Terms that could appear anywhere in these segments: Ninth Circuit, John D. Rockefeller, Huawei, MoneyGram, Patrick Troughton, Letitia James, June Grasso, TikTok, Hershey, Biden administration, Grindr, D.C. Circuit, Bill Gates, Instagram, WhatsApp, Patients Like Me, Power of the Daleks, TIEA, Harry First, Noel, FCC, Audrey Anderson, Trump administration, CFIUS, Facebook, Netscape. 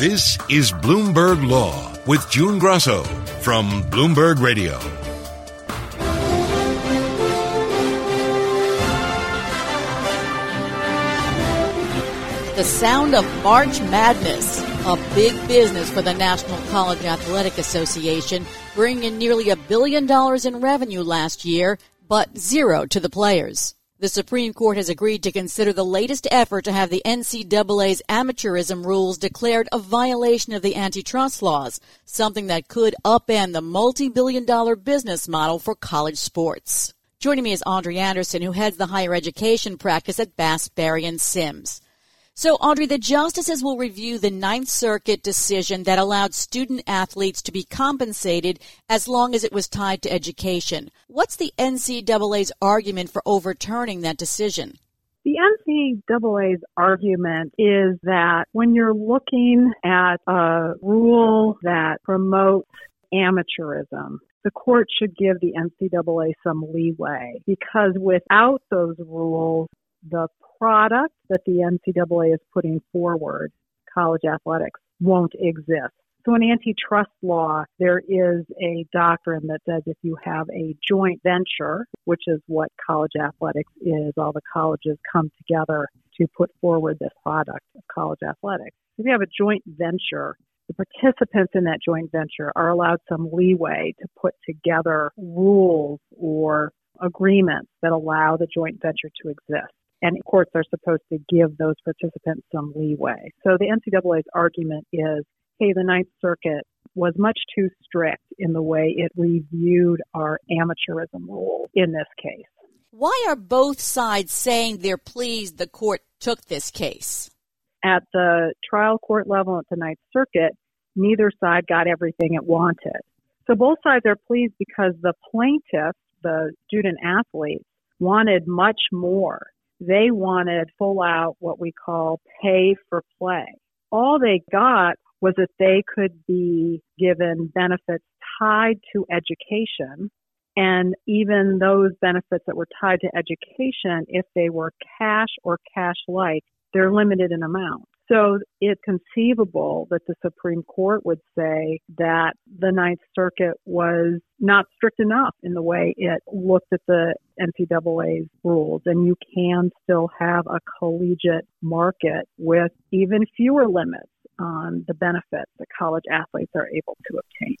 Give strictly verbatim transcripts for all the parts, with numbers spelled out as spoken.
This is Bloomberg Law with June Grasso from Bloomberg Radio. The sound of March Madness, a big business for the National Collegiate Athletic Association, bringing in nearly a billion dollars in revenue last year, but zero to the players. The Supreme Court has agreed to consider the latest effort to have the N C double A's amateurism rules declared a violation of the antitrust laws, something that could upend the multi-billion dollar business model for college sports. Joining me is Audrey Anderson, who heads the higher education practice at Bass, Berry and Sims. So, Audrey, the justices will review the Ninth Circuit decision that allowed student-athletes to be compensated as long as it was tied to education. What's the N C double A's argument for overturning that decision? The N C double A's argument is that when you're looking at a rule that promotes amateurism, the court should give the N C double A some leeway, because without those rules, the product that the N C double A is putting forward, college athletics, won't exist. So in antitrust law, there is a doctrine that says if you have a joint venture, which is what college athletics is, all the colleges come together to put forward this product of college athletics. If you have a joint venture, the participants in that joint venture are allowed some leeway to put together rules or agreements that allow the joint venture to exist. And courts are supposed to give those participants some leeway. So the N C double A's argument is, hey, the Ninth Circuit was much too strict in the way it reviewed our amateurism rules in this case. Why are both sides saying they're pleased the court took this case? At the trial court level at the Ninth Circuit, neither side got everything it wanted. So both sides are pleased because the plaintiffs, the student athletes, wanted much more. They wanted full out what we call pay for play. All they got was that they could be given benefits tied to education, and even those benefits that were tied to education, if they were cash or cash-like, they're limited in amount. So it's conceivable that the Supreme Court would say that the Ninth Circuit was not strict enough in the way it looked at the N C double A's rules, and you can still have a collegiate market with even fewer limits on the benefits that college athletes are able to obtain.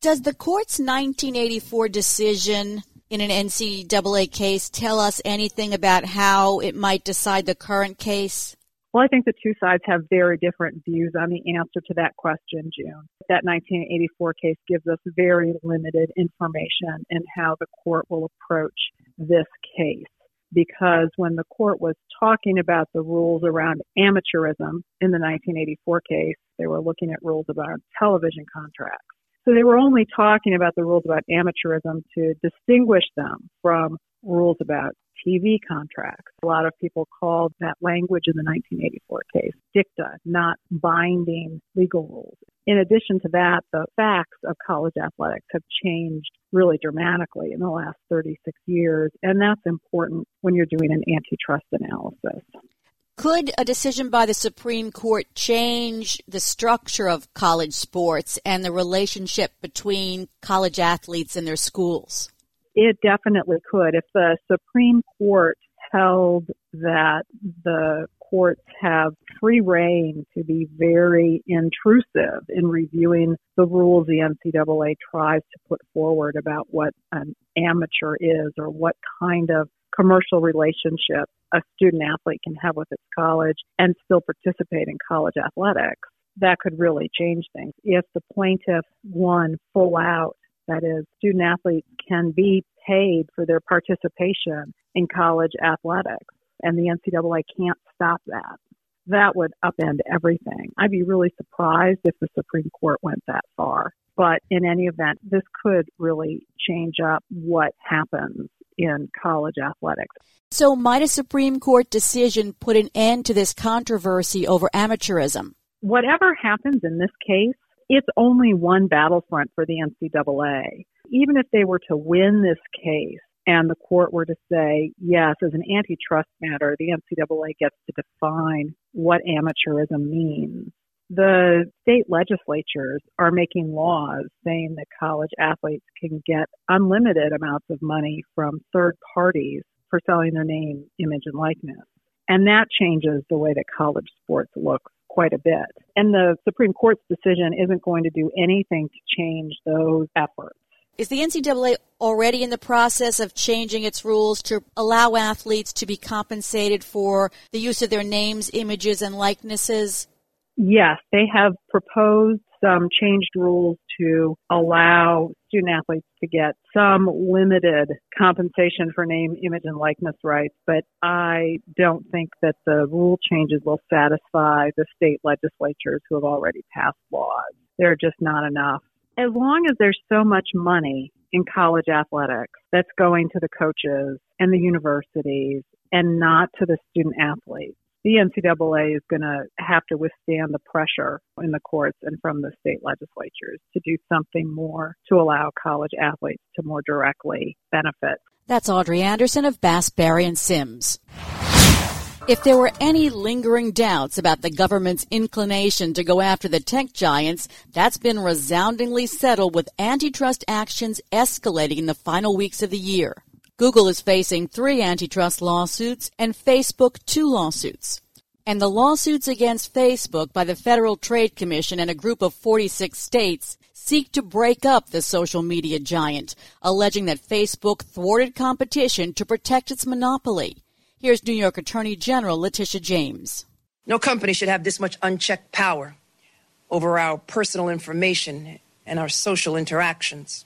Does the court's nineteen eighty-four decision in an N C double A case tell us anything about how it might decide the current case? Well, I think the two sides have very different views on the answer to that question, June. That nineteen eighty-four case gives us very limited information in how the court will approach this case, because when the court was talking about the rules around amateurism in the nineteen eighty-four case, they were looking at rules about television contracts. So they were only talking about the rules about amateurism to distinguish them from rules about T V contracts. A lot of people called that language in the nineteen eighty-four case dicta, not binding legal rules. In addition to that, the facts of college athletics have changed really dramatically in the last thirty-six years, and that's important when you're doing an antitrust analysis. Could a decision by the Supreme Court change the structure of college sports and the relationship between college athletes and their schools? It definitely could. If the Supreme Court held that the courts have free reign to be very intrusive in reviewing the rules the N C double A tries to put forward about what an amateur is or what kind of commercial relationship a student athlete can have with its college and still participate in college athletics, that could really change things. If the plaintiff won full out, that is, student athletes can be paid for their participation in college athletics, and the N C double A can't stop that. That would upend everything. I'd be really surprised if the Supreme Court went that far. But in any event, this could really change up what happens in college athletics. So might a Supreme Court decision put an end to this controversy over amateurism? Whatever happens in this case, it's only one battlefront for the N C double A. Even if they were to win this case and the court were to say, yes, as an antitrust matter, the N C double A gets to define what amateurism means, the state legislatures are making laws saying that college athletes can get unlimited amounts of money from third parties for selling their name, image, and likeness. And that changes the way that college sports looks quite a bit. And the Supreme Court's decision isn't going to do anything to change those efforts. Is the N C double A already in the process of changing its rules to allow athletes to be compensated for the use of their names, images, and likenesses? Yes, they have proposed some changed rules to allow student athletes to get some limited compensation for name, image, and likeness rights, but I don't think that the rule changes will satisfy the state legislatures who have already passed laws. They're just not enough. As long as there's so much money in college athletics that's going to the coaches and the universities and not to the student athletes, the N C double A is going to have to withstand the pressure in the courts and from the state legislatures to do something more to allow college athletes to more directly benefit. That's Audrey Anderson of Bass, Berry and Sims. If there were any lingering doubts about the government's inclination to go after the tech giants, that's been resoundingly settled with antitrust actions escalating in the final weeks of the year. Google is facing three antitrust lawsuits and Facebook two lawsuits. And the lawsuits against Facebook by the Federal Trade Commission and a group of forty-six states seek to break up the social media giant, alleging that Facebook thwarted competition to protect its monopoly. Here's New York Attorney General Letitia James. No company should have this much unchecked power over our personal information and our social interactions.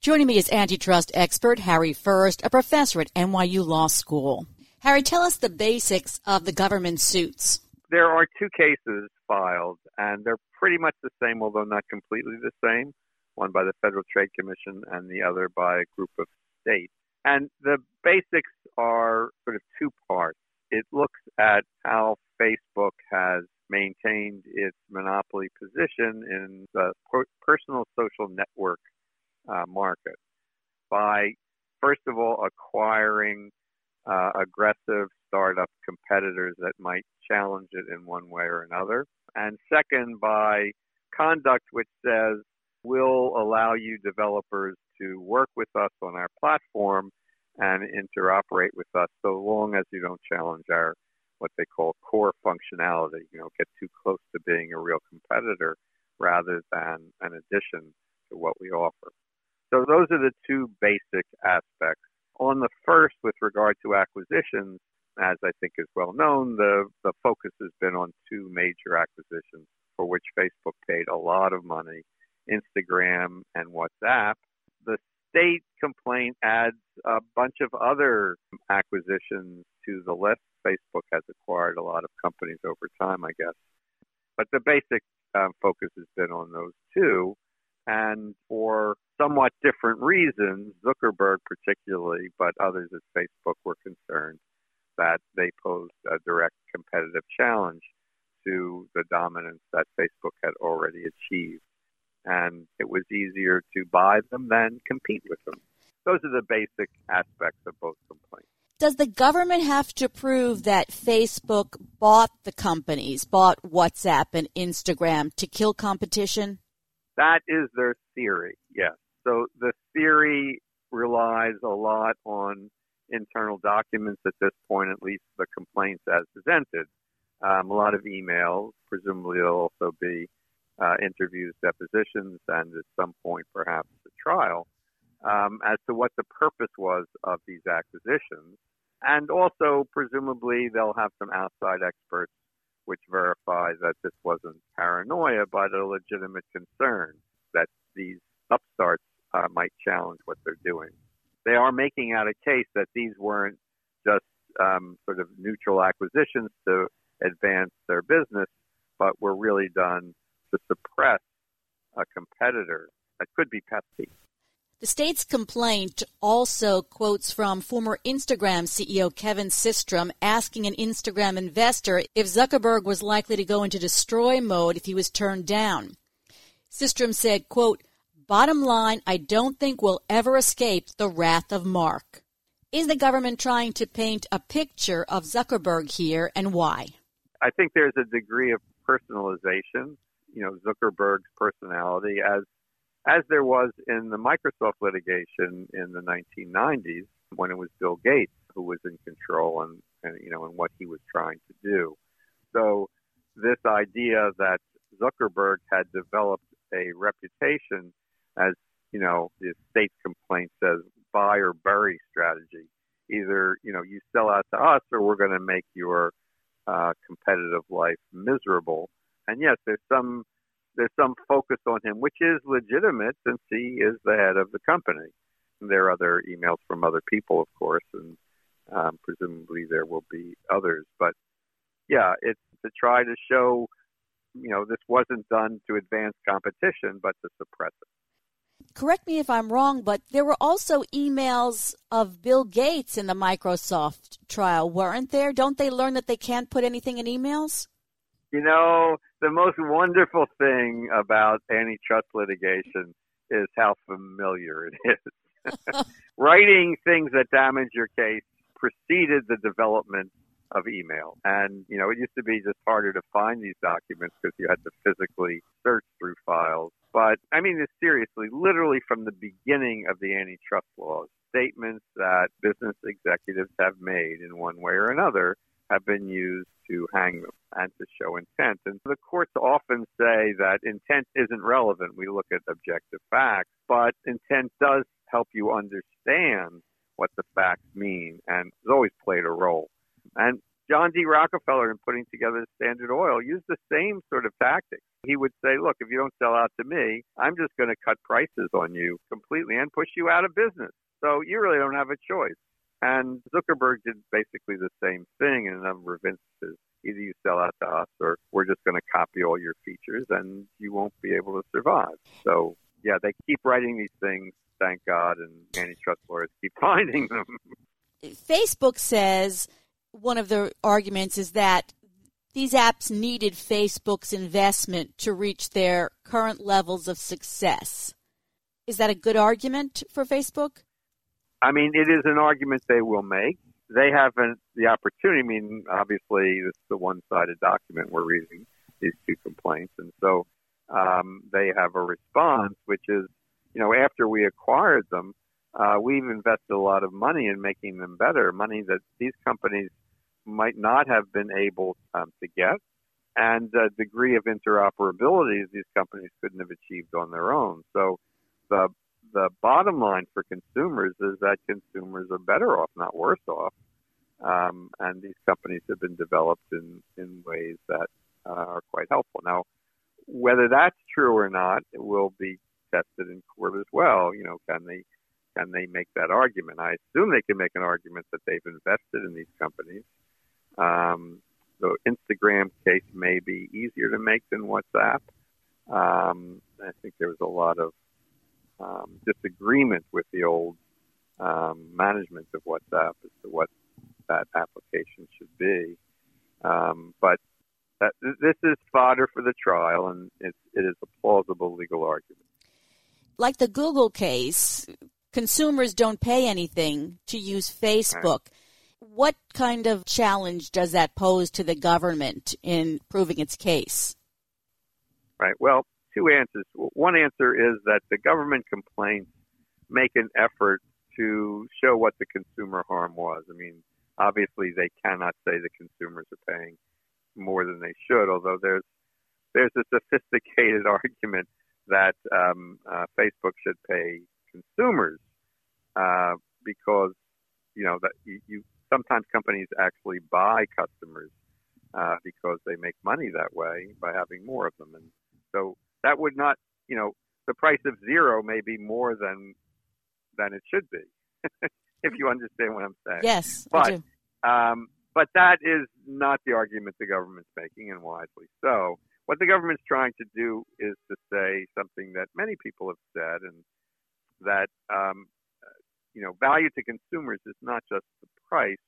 Joining me is antitrust expert Harry First, a professor at N Y U Law School. Harry, tell us the basics of the government suits. There are two cases filed, and they're pretty much the same, although not completely the same, one by the Federal Trade Commission and the other by a group of states. And the basics are sort of two parts. It looks at how Facebook has maintained its monopoly position in the personal social network Uh, market by, first of all, acquiring uh, aggressive startup competitors that might challenge it in one way or another. And second, by conduct which says, we'll allow you developers to work with us on our platform and interoperate with us so long as you don't challenge our, what they call core functionality, you know, get too close to being a real competitor rather than an addition to what we offer. So those are the two basic aspects. On the first, with regard to acquisitions, as I think is well known, the, the focus has been on two major acquisitions for which Facebook paid a lot of money, Instagram and WhatsApp. The state complaint adds a bunch of other acquisitions to the list. Facebook has acquired a lot of companies over time, I guess. But the basic um, focus has been on those two. And for somewhat different reasons, Zuckerberg particularly, but others at Facebook were concerned that they posed a direct competitive challenge to the dominance that Facebook had already achieved. And it was easier to buy them than compete with them. Those are the basic aspects of both complaints. Does the government have to prove that Facebook bought the companies, bought WhatsApp and Instagram to kill competition? That is their theory, yes. So the theory relies a lot on internal documents at this point, at least the complaints as presented. Um, a lot of emails, presumably there'll also be uh, interviews, depositions, and at some point perhaps a trial um, as to what the purpose was of these acquisitions. And also, presumably, they'll have some outside experts which verifies that this wasn't paranoia, but a legitimate concern that these upstarts uh, might challenge what they're doing. They are making out a case that these weren't just um, sort of neutral acquisitions to advance their business, but were really done to suppress a competitor that could be Pepsi. The state's complaint also quotes from former Instagram C E O Kevin Systrom asking an Instagram investor if Zuckerberg was likely to go into destroy mode if he was turned down. Systrom said, quote, "Bottom line, I don't think we'll ever escape the wrath of Mark." Is the government trying to paint a picture of Zuckerberg here, and why? I think there's a degree of personalization, you know, Zuckerberg's personality, as as there was in the Microsoft litigation in the nineteen nineties when it was Bill Gates who was in control and, and you know, and what he was trying to do. So this idea that Zuckerberg had developed a reputation as, you know, the state's complaint says, buy or bury strategy. Either, you know, you sell out to us or we're going to make your uh, competitive life miserable. And yes, there's some there's some focus on him, which is legitimate since he is the head of the company. And there are other emails from other people, of course, and um, presumably there will be others. But yeah, it's to try to show, you know, this wasn't done to advance competition, but to suppress it. Correct me if I'm wrong, but there were also emails of Bill Gates in the Microsoft trial, weren't there? Don't they learn that they can't put anything in emails? You know, the most wonderful thing about antitrust litigation is how familiar it is. Writing things that damage your case preceded the development of email. And, you know, it used to be just harder to find these documents because you had to physically search through files. But, I mean, this seriously, literally from the beginning of the antitrust laws, statements that business executives have made in one way or another have been used to hang them and to show intent. And the courts often say that intent isn't relevant. We look at objective facts, but intent does help you understand what the facts mean and has always played a role. And John D. Rockefeller, in putting together Standard Oil, used the same sort of tactics. He would say, look, if you don't sell out to me, I'm just going to cut prices on you completely and push you out of business. So you really don't have a choice. And Zuckerberg did basically the same thing in a number of instances. Either you sell out to us or we're just going to copy all your features and you won't be able to survive. So, yeah, they keep writing these things, thank God, and antitrust lawyers keep finding them. Facebook says... One of the arguments is that these apps needed Facebook's investment to reach their current levels of success. Is that a good argument for Facebook? I mean, it is an argument they will make. They haven't the opportunity. I mean, obviously, it's the one-sided document we're reading, these two complaints. And so um, they have a response, which is, you know, after we acquired them, Uh, we've invested a lot of money in making them better, money that these companies might not have been able um, to get, and the degree of interoperability these companies couldn't have achieved on their own. So the the bottom line for consumers is that consumers are better off, not worse off, um, and these companies have been developed in, in ways that uh, are quite helpful. Now, whether that's true or not, it will be tested in court as well. You know, can they... And they make that argument. I assume they can make an argument that they've invested in these companies. Um, the Instagram case may be easier to make than WhatsApp. Um, I think there was a lot of um, disagreement with the old um, management of WhatsApp as to what that application should be. Um, but that, this is fodder for the trial, and it, it is a plausible legal argument. Like the Google case... Consumers don't pay anything to use Facebook. What kind of challenge does that pose to the government in proving its case? Right. Well, two answers. One answer is that the government complaints make an effort to show what the consumer harm was. I mean, obviously, they cannot say the consumers are paying more than they should, although there's there's a sophisticated argument that um, uh, Facebook should pay consumers, uh, because, you know, that you, you sometimes companies actually buy customers uh, because they make money that way by having more of them. And so that would not, you know, the price of zero may be more than than it should be, if you understand what I'm saying. Yes, but, I do. Um, but that is not the argument the government's making, and wisely so. What the government's trying to do is to say something that many people have said, and that, um, you know, value to consumers is not just the price,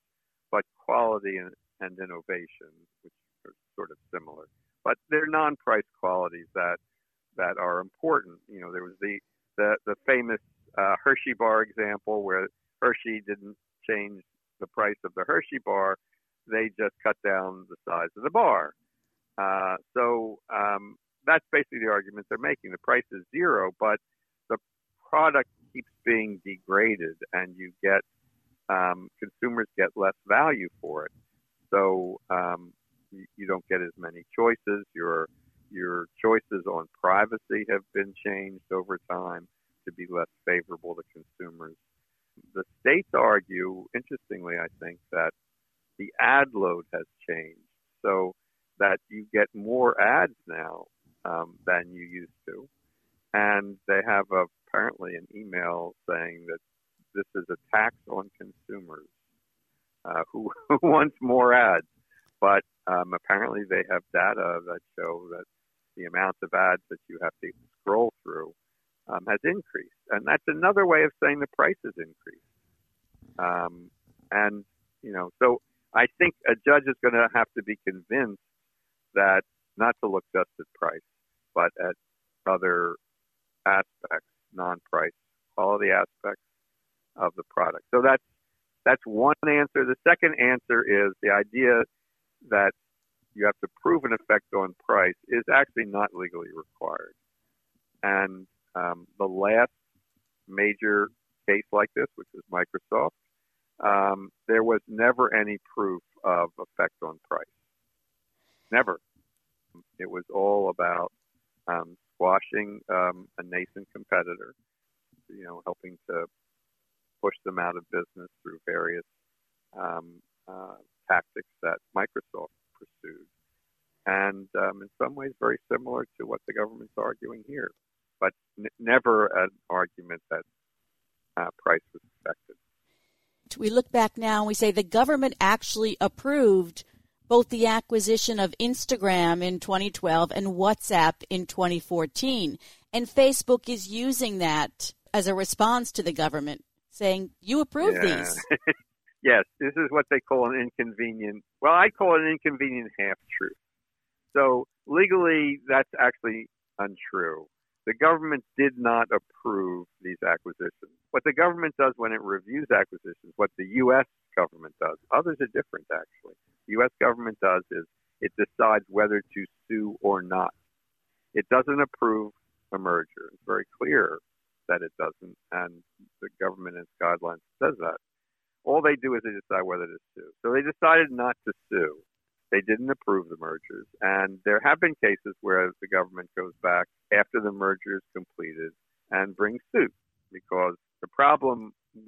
but quality and, and innovation, which are sort of similar. But they're non-price qualities that that are important. You know, there was the, the, the famous uh, Hershey bar example where Hershey didn't change the price of the Hershey bar. They just cut down the size of the bar. Uh, so um, that's basically the argument they're making. The price is zero, but the product keeps being degraded, and you get um, consumers get less value for it. So um, you, you don't get as many choices. Your your choices on privacy have been changed over time to be less favorable to consumers. The states argue, interestingly, I think, that the ad load has changed so that you get more ads now um, than you used to. And they have a, apparently an email saying that this is a tax on consumers uh, who, who wants more ads. But um, apparently they have data that show that the amount of ads that you have to scroll through Um, has increased. And that's another way of saying the price has increased. Um, and, you know, so I think a judge is going to have to be convinced that not to look just at price, but at other aspects, non-price, quality aspects of the product. So that's, that's one answer. The second answer is the idea that you have to prove an effect on price is actually not legally required. And Um, the last major case like this, which is Microsoft, um, there was never any proof of effect on price. Never. It was all about um, squashing um, a nascent competitor, you know, helping to push them out of business through various um, uh, tactics that Microsoft pursued. And um, in some ways, very similar to what the government's arguing here. But n- never an argument that uh, price was affected. We look back now and we say the government actually approved both the acquisition of Instagram in twenty twelve and WhatsApp in twenty fourteen. And Facebook is using that as a response to the government, saying, you approved yeah. these. Yes, this is what they call an inconvenient, well, I call it an inconvenient half-truth. So legally, that's actually untrue. The government did not approve these acquisitions. What the government does when it reviews acquisitions, what the U S government does, others are different actually. The U S government does is it decides whether to sue or not. It doesn't approve a merger. It's very clear that it doesn't, and the government in its guidelines says that. All they do is they decide whether to sue. So they decided not to sue. They didn't approve the mergers, and there have been cases where the government goes back after the merger is completed and brings suit, because the problem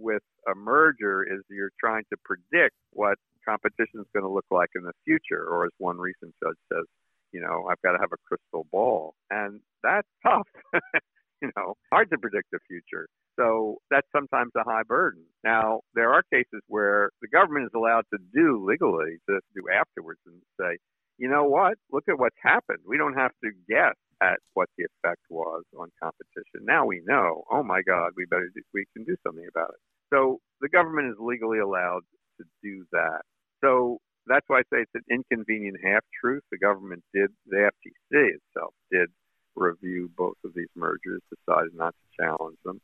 with a merger is you're trying to predict what competition is going to look like in the future, or as one recent judge says, you know, I've got to have a crystal ball, and that's tough, you know, hard to predict the future. So that's sometimes a high burden. Now, there are cases where the government is allowed to do legally, to do afterwards and say, you know what, look at what's happened. We don't have to guess at what the effect was on competition. Now we know, oh my God, we better do, we can do something about it. So the government is legally allowed to do that. So that's why I say it's an inconvenient half-truth. The government did, the F C C itself did review both of these mergers, decided not to challenge them.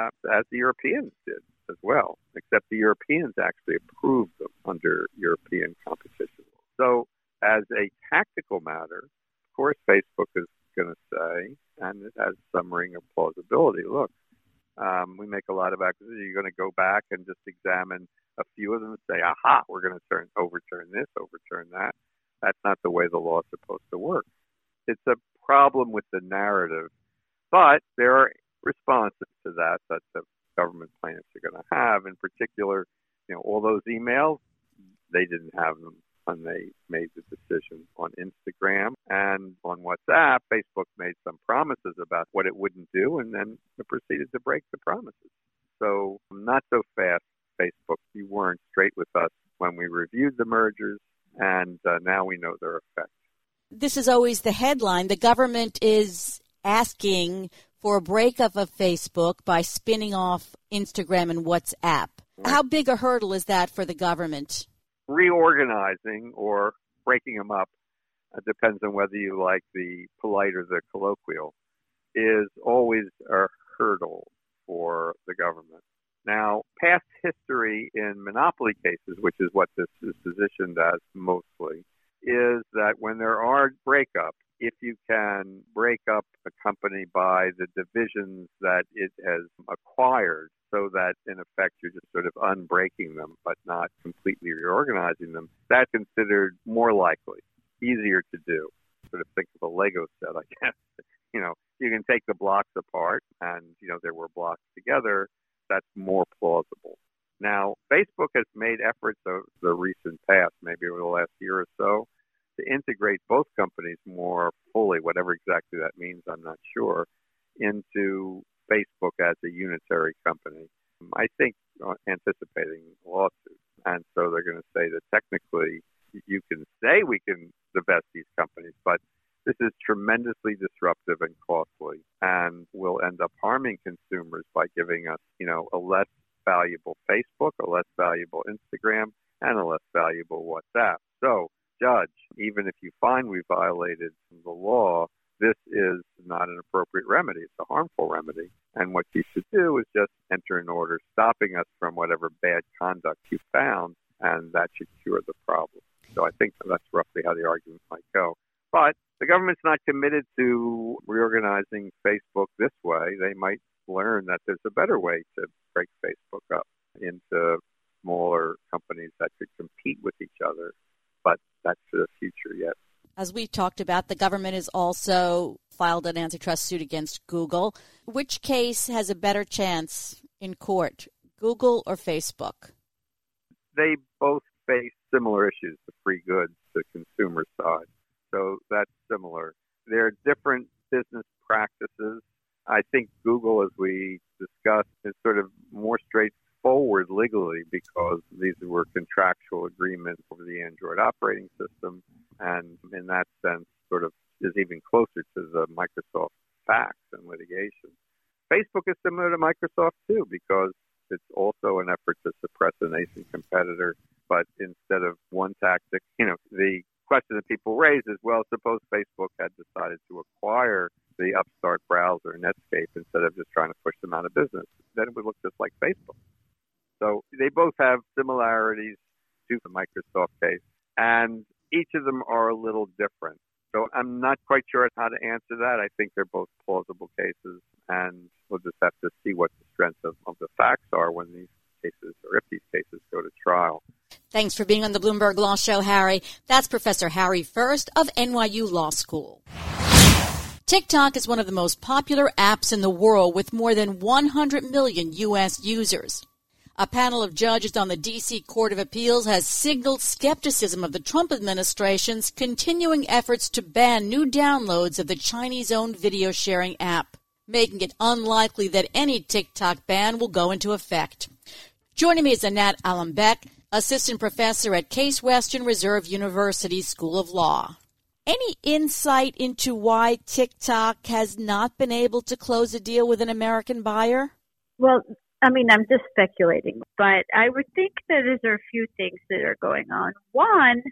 Uh, as the Europeans did as well, except the Europeans actually approved them under European competition law. So as a tactical matter, of course, Facebook is going to say, and it has some ring of plausibility, look, um, we make a lot of acquisitions. You're going to go back and just examine a few of them and say, aha, we're going to turn overturn this, overturn that. That's not the way the law is supposed to work. It's a problem with the narrative, but there are responses to that that the government plaintiffs are going to have. In particular, you know, all those emails, they didn't have them when they made the decision on Instagram and on WhatsApp. Facebook made some promises about what it wouldn't do, and then it proceeded to break the promises. So not so fast, Facebook. You weren't straight with us when we reviewed the mergers, and uh, now we know their effect. This is always the headline. The government is asking for a breakup of Facebook by spinning off Instagram and WhatsApp. How big a hurdle is that for the government? Reorganizing or breaking them up, it depends on whether you like the polite or the colloquial, is always a hurdle for the government. Now, past history in monopoly cases, which is what this is positioned as mostly, is that when there are breakups, if you can break up a company by the divisions that it has acquired, so that, in effect, you're just sort of unbreaking them, but not completely reorganizing them, that's considered more likely, easier to do. Sort of think of a Lego set, I guess. You know, you can take the blocks apart and, you know, there were blocks together. That's more plausible. Now, Facebook has made efforts over the recent past, maybe over the last year or so, to integrate both companies more fully, whatever exactly that means, I'm not sure, into Facebook as a unitary company, I think anticipating lawsuits. And so they're going to say that technically you can say we can divest these companies, but this is tremendously disruptive and costly and will end up harming consumers by giving us, you know, a less valuable Facebook, a less valuable Instagram, and a less valuable WhatsApp. So, Judge, even if you find we violated the law, this is not an appropriate remedy. It's a harmful remedy. And what you should do is just enter an order stopping us from whatever bad conduct you found, and that should cure the problem. So I think that's roughly how the argument might go. But the government's not committed to reorganizing Facebook this way. They might learn that there's a better way to break Facebook up into smaller companies that could compete with each other. But that's for the future yet. As we talked about, the government has also filed an antitrust suit against Google. Which case has a better chance in court, Google or Facebook? They both face similar issues, the free goods, the consumer side. So that's similar. There are different business practices. I think Google, as we discussed, is sort of more straightforward legally because these were contractual agreements over the Android operating system. And in that sense, sort of is even closer to the Microsoft facts and litigation. Facebook is similar to Microsoft, too, because it's also an effort to suppress a nascent competitor. But instead of one tactic, you know, the question that people raise is, well, suppose Facebook had decided to acquire the upstart browser Netscape instead of just trying to push them out of business. Then it would look just like Facebook. So they both have similarities to the Microsoft case, and each of them are a little different. So I'm not quite sure how to answer that. I think they're both plausible cases, and we'll just have to see what the strength of, of the facts are when these cases, or if these cases, go to trial. Thanks for being on the Bloomberg Law Show, Harry. That's Professor Harry First of N Y U Law School. TikTok is one of the most popular apps in the world with more than one hundred million U S users. A panel of judges on the D C Court of Appeals has signaled skepticism of the Trump administration's continuing efforts to ban new downloads of the Chinese-owned video-sharing app, making it unlikely that any TikTok ban will go into effect. Joining me is Anat Alon-Beck, assistant professor at Case Western Reserve University School of Law. Any insight into why TikTok has not been able to close a deal with an American buyer? Well, I mean, I'm just speculating, but I would think that there are a few things that are going on. One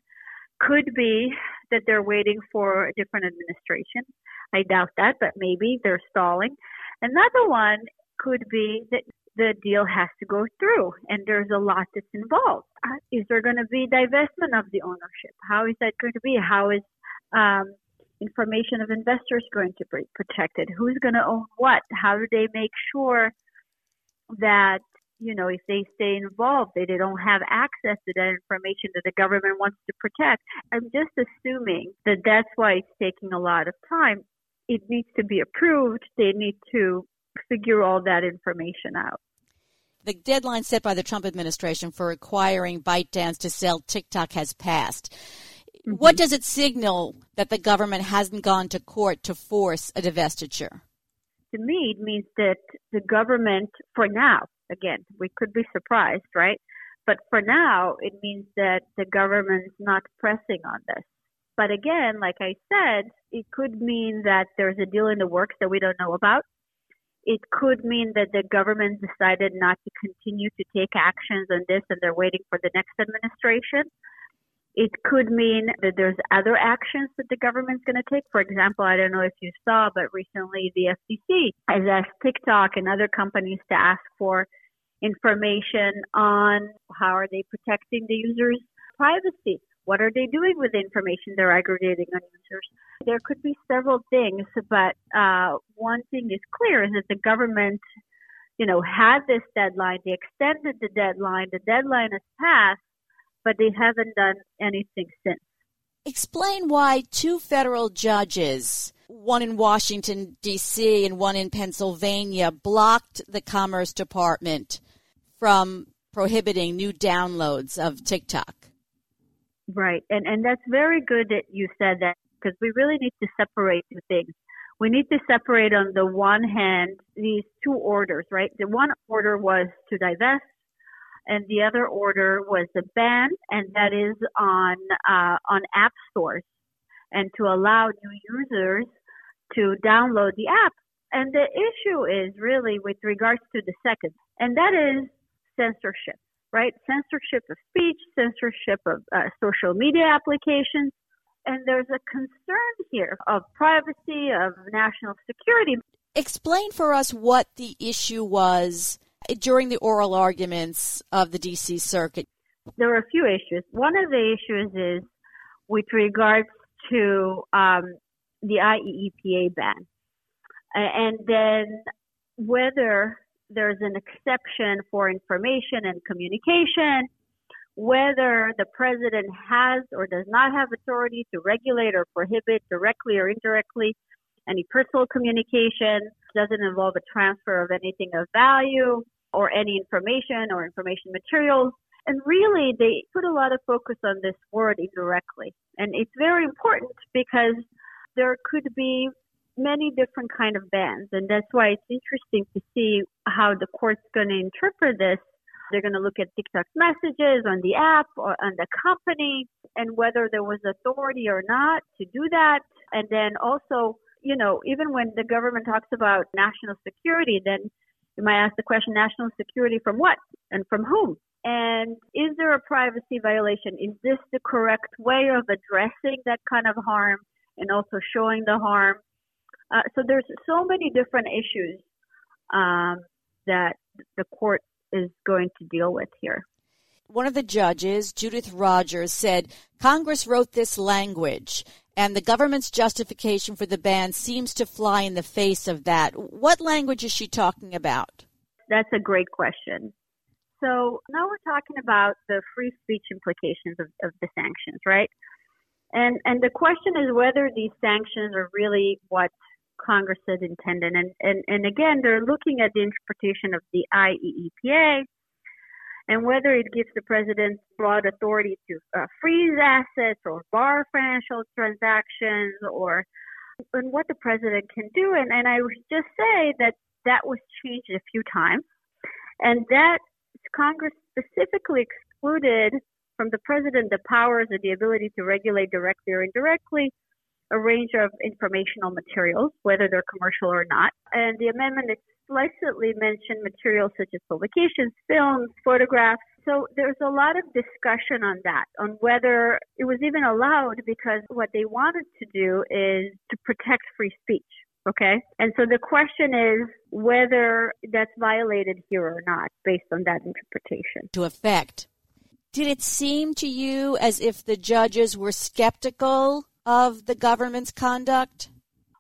could be that they're waiting for a different administration. I doubt that, but maybe they're stalling. Another one could be that the deal has to go through, and there's a lot that's involved. Is there going to be divestment of the ownership? How is that going to be? How is um, information of investors going to be protected? Who's going to own what? How do they make sure that, you know, if they stay involved, that they don't have access to that information that the government wants to protect? I'm just assuming that that's why it's taking a lot of time. It needs to be approved. They need to figure all that information out. The deadline set by the Trump administration for requiring ByteDance to sell TikTok has passed. Mm-hmm. What does it signal that the government hasn't gone to court to force a divestiture? To me, it means that the government, for now, again, we could be surprised, right? But for now, it means that the government's not pressing on this. But again, like I said, it could mean that there's a deal in the works that we don't know about. It could mean that the government decided not to continue to take actions on this and they're waiting for the next administration. It could mean that there's other actions that the government's going to take. For example, I don't know if you saw, but recently the F C C has asked TikTok and other companies to ask for information on how are they protecting the user's privacy. What are they doing with the information they're aggregating on users? There could be several things, but uh, one thing is clear is that the government, you know, had this deadline. They extended the deadline. The deadline has passed, but they haven't done anything since. Explain why two federal judges, one in Washington, D C and one in Pennsylvania, blocked the Commerce Department from prohibiting new downloads of TikTok. Right. And and that's very good that you said that, because we really need to separate two things. We need to separate, on the one hand, these two orders, right? The one order was to divest, and the other order was the ban, and that is on uh, on app stores, and to allow new users to download the app. And the issue is really with regards to the second, and that is censorship, right? Censorship of speech, censorship of uh, social media applications. And there's a concern here of privacy, of national security. Explain for us what the issue was during the oral arguments of the D C. Circuit. There were a few issues. One of the issues is with regards to um, the I E E P A ban, and then whether there's an exception for information and communication, whether the president has or does not have authority to regulate or prohibit directly or indirectly any personal communication, doesn't involve a transfer of anything of value or any information or information materials. And really, they put a lot of focus on this word indirectly. And it's very important because there could be many different kind of bans. And that's why it's interesting to see how the court's going to interpret this. They're going to look at TikTok's messages on the app or on the company and whether there was authority or not to do that. And then also, you know, even when the government talks about national security, then you might ask the question, national security from what and from whom? And is there a privacy violation? Is this the correct way of addressing that kind of harm and also showing the harm? Uh, so there's so many different issues um, that the court is going to deal with here. One of the judges, Judith Rogers, said, Congress wrote this language, and the government's justification for the ban seems to fly in the face of that. What language is she talking about? That's a great question. So now we're talking about the free speech implications of, of the sanctions, right? And and the question is whether these sanctions are really what Congress had intended. And, and, and again, they're looking at the interpretation of the I E E P A and whether it gives the president broad authority to uh, freeze assets or bar financial transactions, or and what the president can do. And, and I would just say that that was changed a few times, and that Congress specifically excluded from the president the powers and the ability to regulate directly or indirectly a range of informational materials, whether they're commercial or not. And the amendment explicitly mentioned materials such as publications, films, photographs. So there's a lot of discussion on that, on whether it was even allowed, because what they wanted to do is to protect free speech. Okay. And so the question is whether that's violated here or not based on that interpretation. To effect. Did it seem to you as if the judges were skeptical of the government's conduct?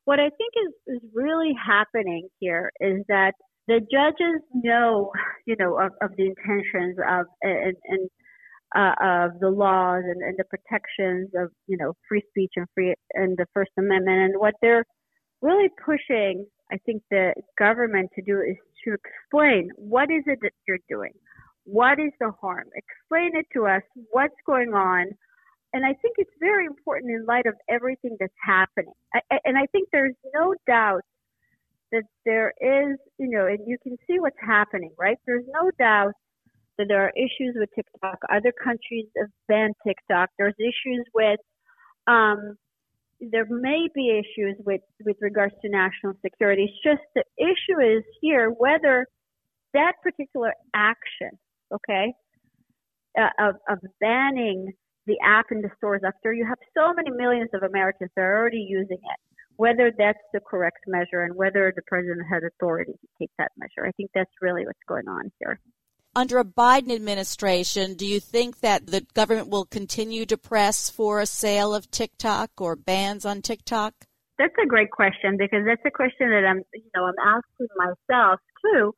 What I think is, is really happening here is that the judges know, you know, of, of the intentions of and, and uh, of the laws and, and the protections of, you know, free speech and free and the First Amendment. And what they're really pushing, I think, the government to do is to explain, what is it that you're doing? What is the harm? Explain it to us. What's going on? And I think it's very important in light of everything that's happening. I, and I think there's no doubt that there is, you know, and you can see what's happening, right? There's no doubt that there are issues with TikTok. Other countries have banned TikTok. There's issues with, um, there may be issues with, with regards to national security. It's just the issue is here whether that particular action, okay, uh, of, of banning the app in the stores after you have so many millions of Americans that are already using it, whether that's the correct measure and whether the president had authority to take that measure. I think that's really what's going on here. under a Biden administration, do you think that the government will continue to press for a sale of TikTok or bans on TikTok? That's a great question, because that's a question that I'm, you know, I'm asking myself too,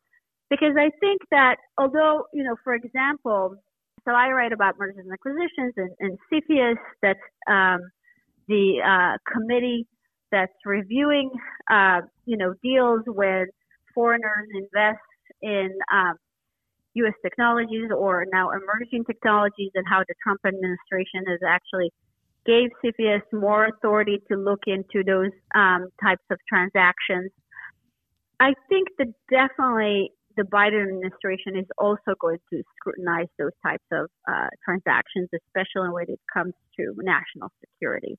because I think that although, you know, for example, so I write about mergers and acquisitions and, and C F I U S, that's um, the uh, committee that's reviewing, uh, you know, deals when foreigners invest in um, U S technologies or now emerging technologies, and how the Trump administration has actually gave C F I U S more authority to look into those um, types of transactions. I think that definitely the Biden administration is also going to scrutinize those types of uh, transactions, especially when it comes to national security.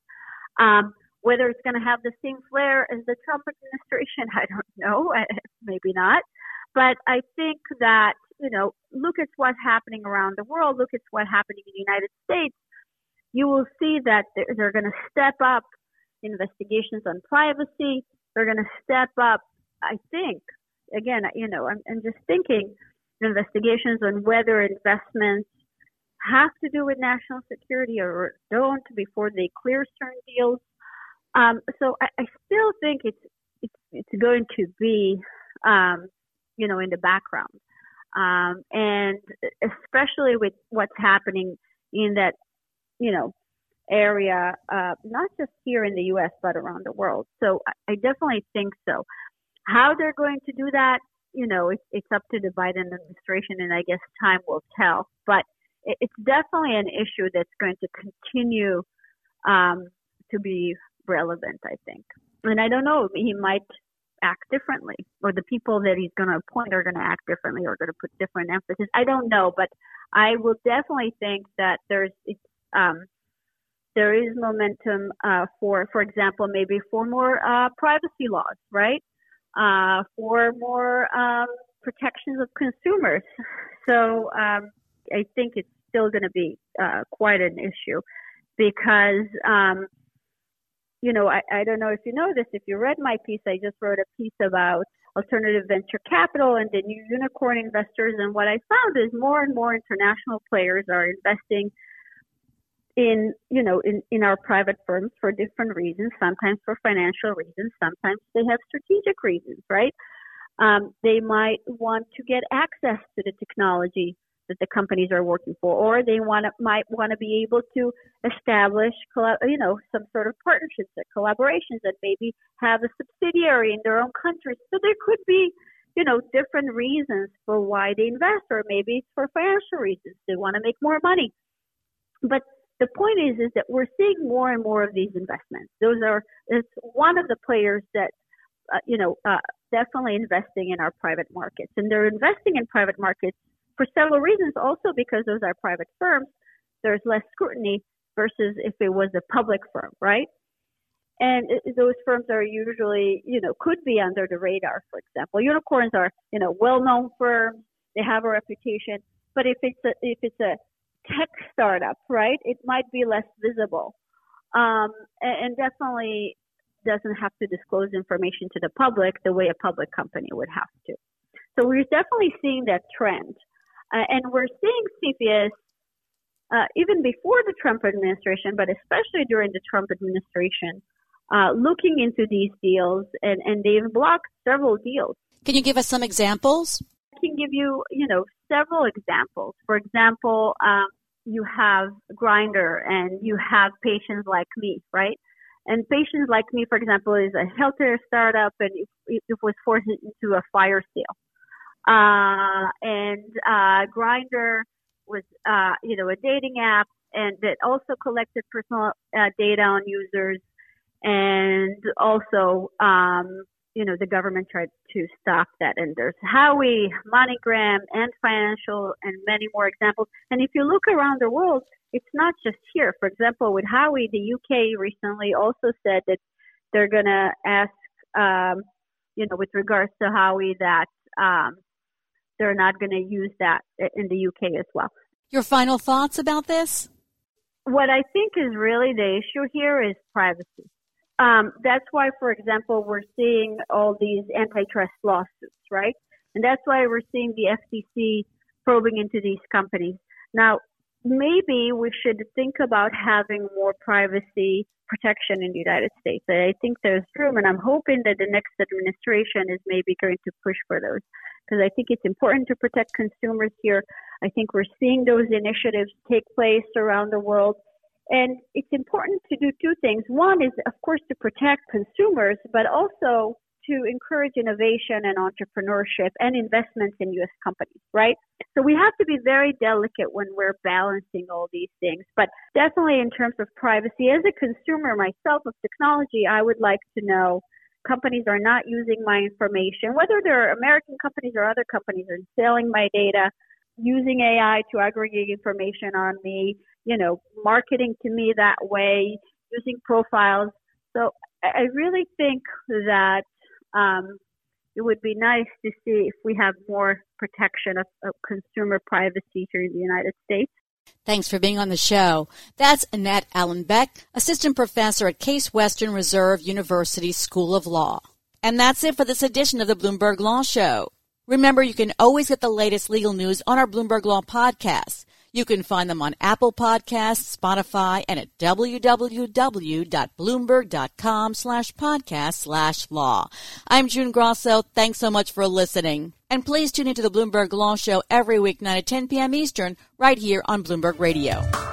Um, whether it's going to have the same flair as the Trump administration, I don't know. Maybe not. But I think that, you know, look at what's happening around the world. Look at what's happening in the United States. You will see that they're going to step up investigations on privacy. They're going to step up, I think, again, you know, I'm, I'm just thinking investigations on whether investments have to do with national security or don't before they clear certain deals. Um, so I, I still think it's, it's, it's going to be, um, you know, in the background. Um, and especially with what's happening in that, you know, area, uh, not just here in the U S, but around the world. So I definitely think so. How they're going to do that, you know, it's, it's up to the Biden administration, and I guess time will tell. But it's definitely an issue that's going to continue um, to be relevant, I think. And I don't know, he might act differently, or the people that he's going to appoint are going to act differently or going to put different emphasis. I don't know, but I will definitely think that there's it's, Um, there is momentum uh, for, for example, maybe for more uh, privacy laws, right? Uh, for more um, protections of consumers. So um, I think it's still going to be uh, quite an issue because, um, you know, I, I don't know if you know this, if you read my piece, I just wrote a piece about alternative venture capital and the new unicorn investors. And what I found is more and more international players are investing in, you know, in, in our private firms for different reasons, sometimes for financial reasons, sometimes they have strategic reasons, right? Um, they might want to get access to the technology that the companies are working for, or they want to, might want to be able to establish, you know, some sort of partnerships and collaborations that maybe have a subsidiary in their own country. So there could be, you know, different reasons for why they invest, or maybe it's for financial reasons. They want to make more money. But the point is, is that we're seeing more and more of these investments. Those are, it's one of the players that, uh, you know, uh, definitely investing in our private markets. And they're investing in private markets for several reasons, also because those are private firms. There's less scrutiny versus if it was a public firm, right? And it, those firms are usually, you know, could be under the radar, for example. Unicorns are, you know, well-known firms. They have a reputation. But if it's a, if it's a, tech startup, right? It might be less visible, um, and, and definitely doesn't have to disclose information to the public the way a public company would have to. So we're definitely seeing that trend, uh, and we're seeing C F I U S uh, even before the Trump administration, but especially during the Trump administration, uh, looking into these deals, and, and they've blocked several deals. Can you give us some examples? I can give you, you know, several examples. For example, um, you have Grindr and you have Patients Like Me, right? And Patients Like Me, for example, is a healthcare startup, and it, it was forced into a fire sale. Uh, and uh, Grindr was, uh, you know, a dating app, and that also collected personal uh, data on users, and also, um, you know, the government tried to stop that. And there's Huawei, MoneyGram, and financial, and many more examples. And if you look around the world, it's not just here. For example, with Huawei, the U K recently also said that they're going to ask, um, you know, with regards to Huawei, that um, they're not going to use that in the U K as well. Your final thoughts about this? What I think is really the issue here is privacy. Um, that's why, for example, we're seeing all these antitrust lawsuits, right? And that's why we're seeing the F C C probing into these companies. Now, maybe we should think about having more privacy protection in the United States. I think there's room, and I'm hoping that the next administration is maybe going to push for those, because I think it's important to protect consumers here. I think we're seeing those initiatives take place around the world. And it's important to do two things. One is, of course, to protect consumers, but also to encourage innovation and entrepreneurship and investments in U S companies, right? So we have to be very delicate when we're balancing all these things. But definitely in terms of privacy, as a consumer myself of technology, I would like to know companies are not using my information, whether they're American companies or other companies are selling my data, using A I to aggregate information on me, you know, marketing to me that way, using profiles. So I really think that um, it would be nice to see if we have more protection of, of consumer privacy here in the United States. Thanks for being on the show. That's Anat Alon-Beck, assistant professor at Case Western Reserve University School of Law. And that's it for this edition of the Bloomberg Law Show. Remember, you can always get the latest legal news on our Bloomberg Law podcast. You can find them on Apple Podcasts, Spotify, and at www.bloomberg.com slash podcast slash law. I'm June Grasso. Thanks so much for listening. And please tune into the Bloomberg Law Show every weeknight at ten p.m. Eastern right here on Bloomberg Radio.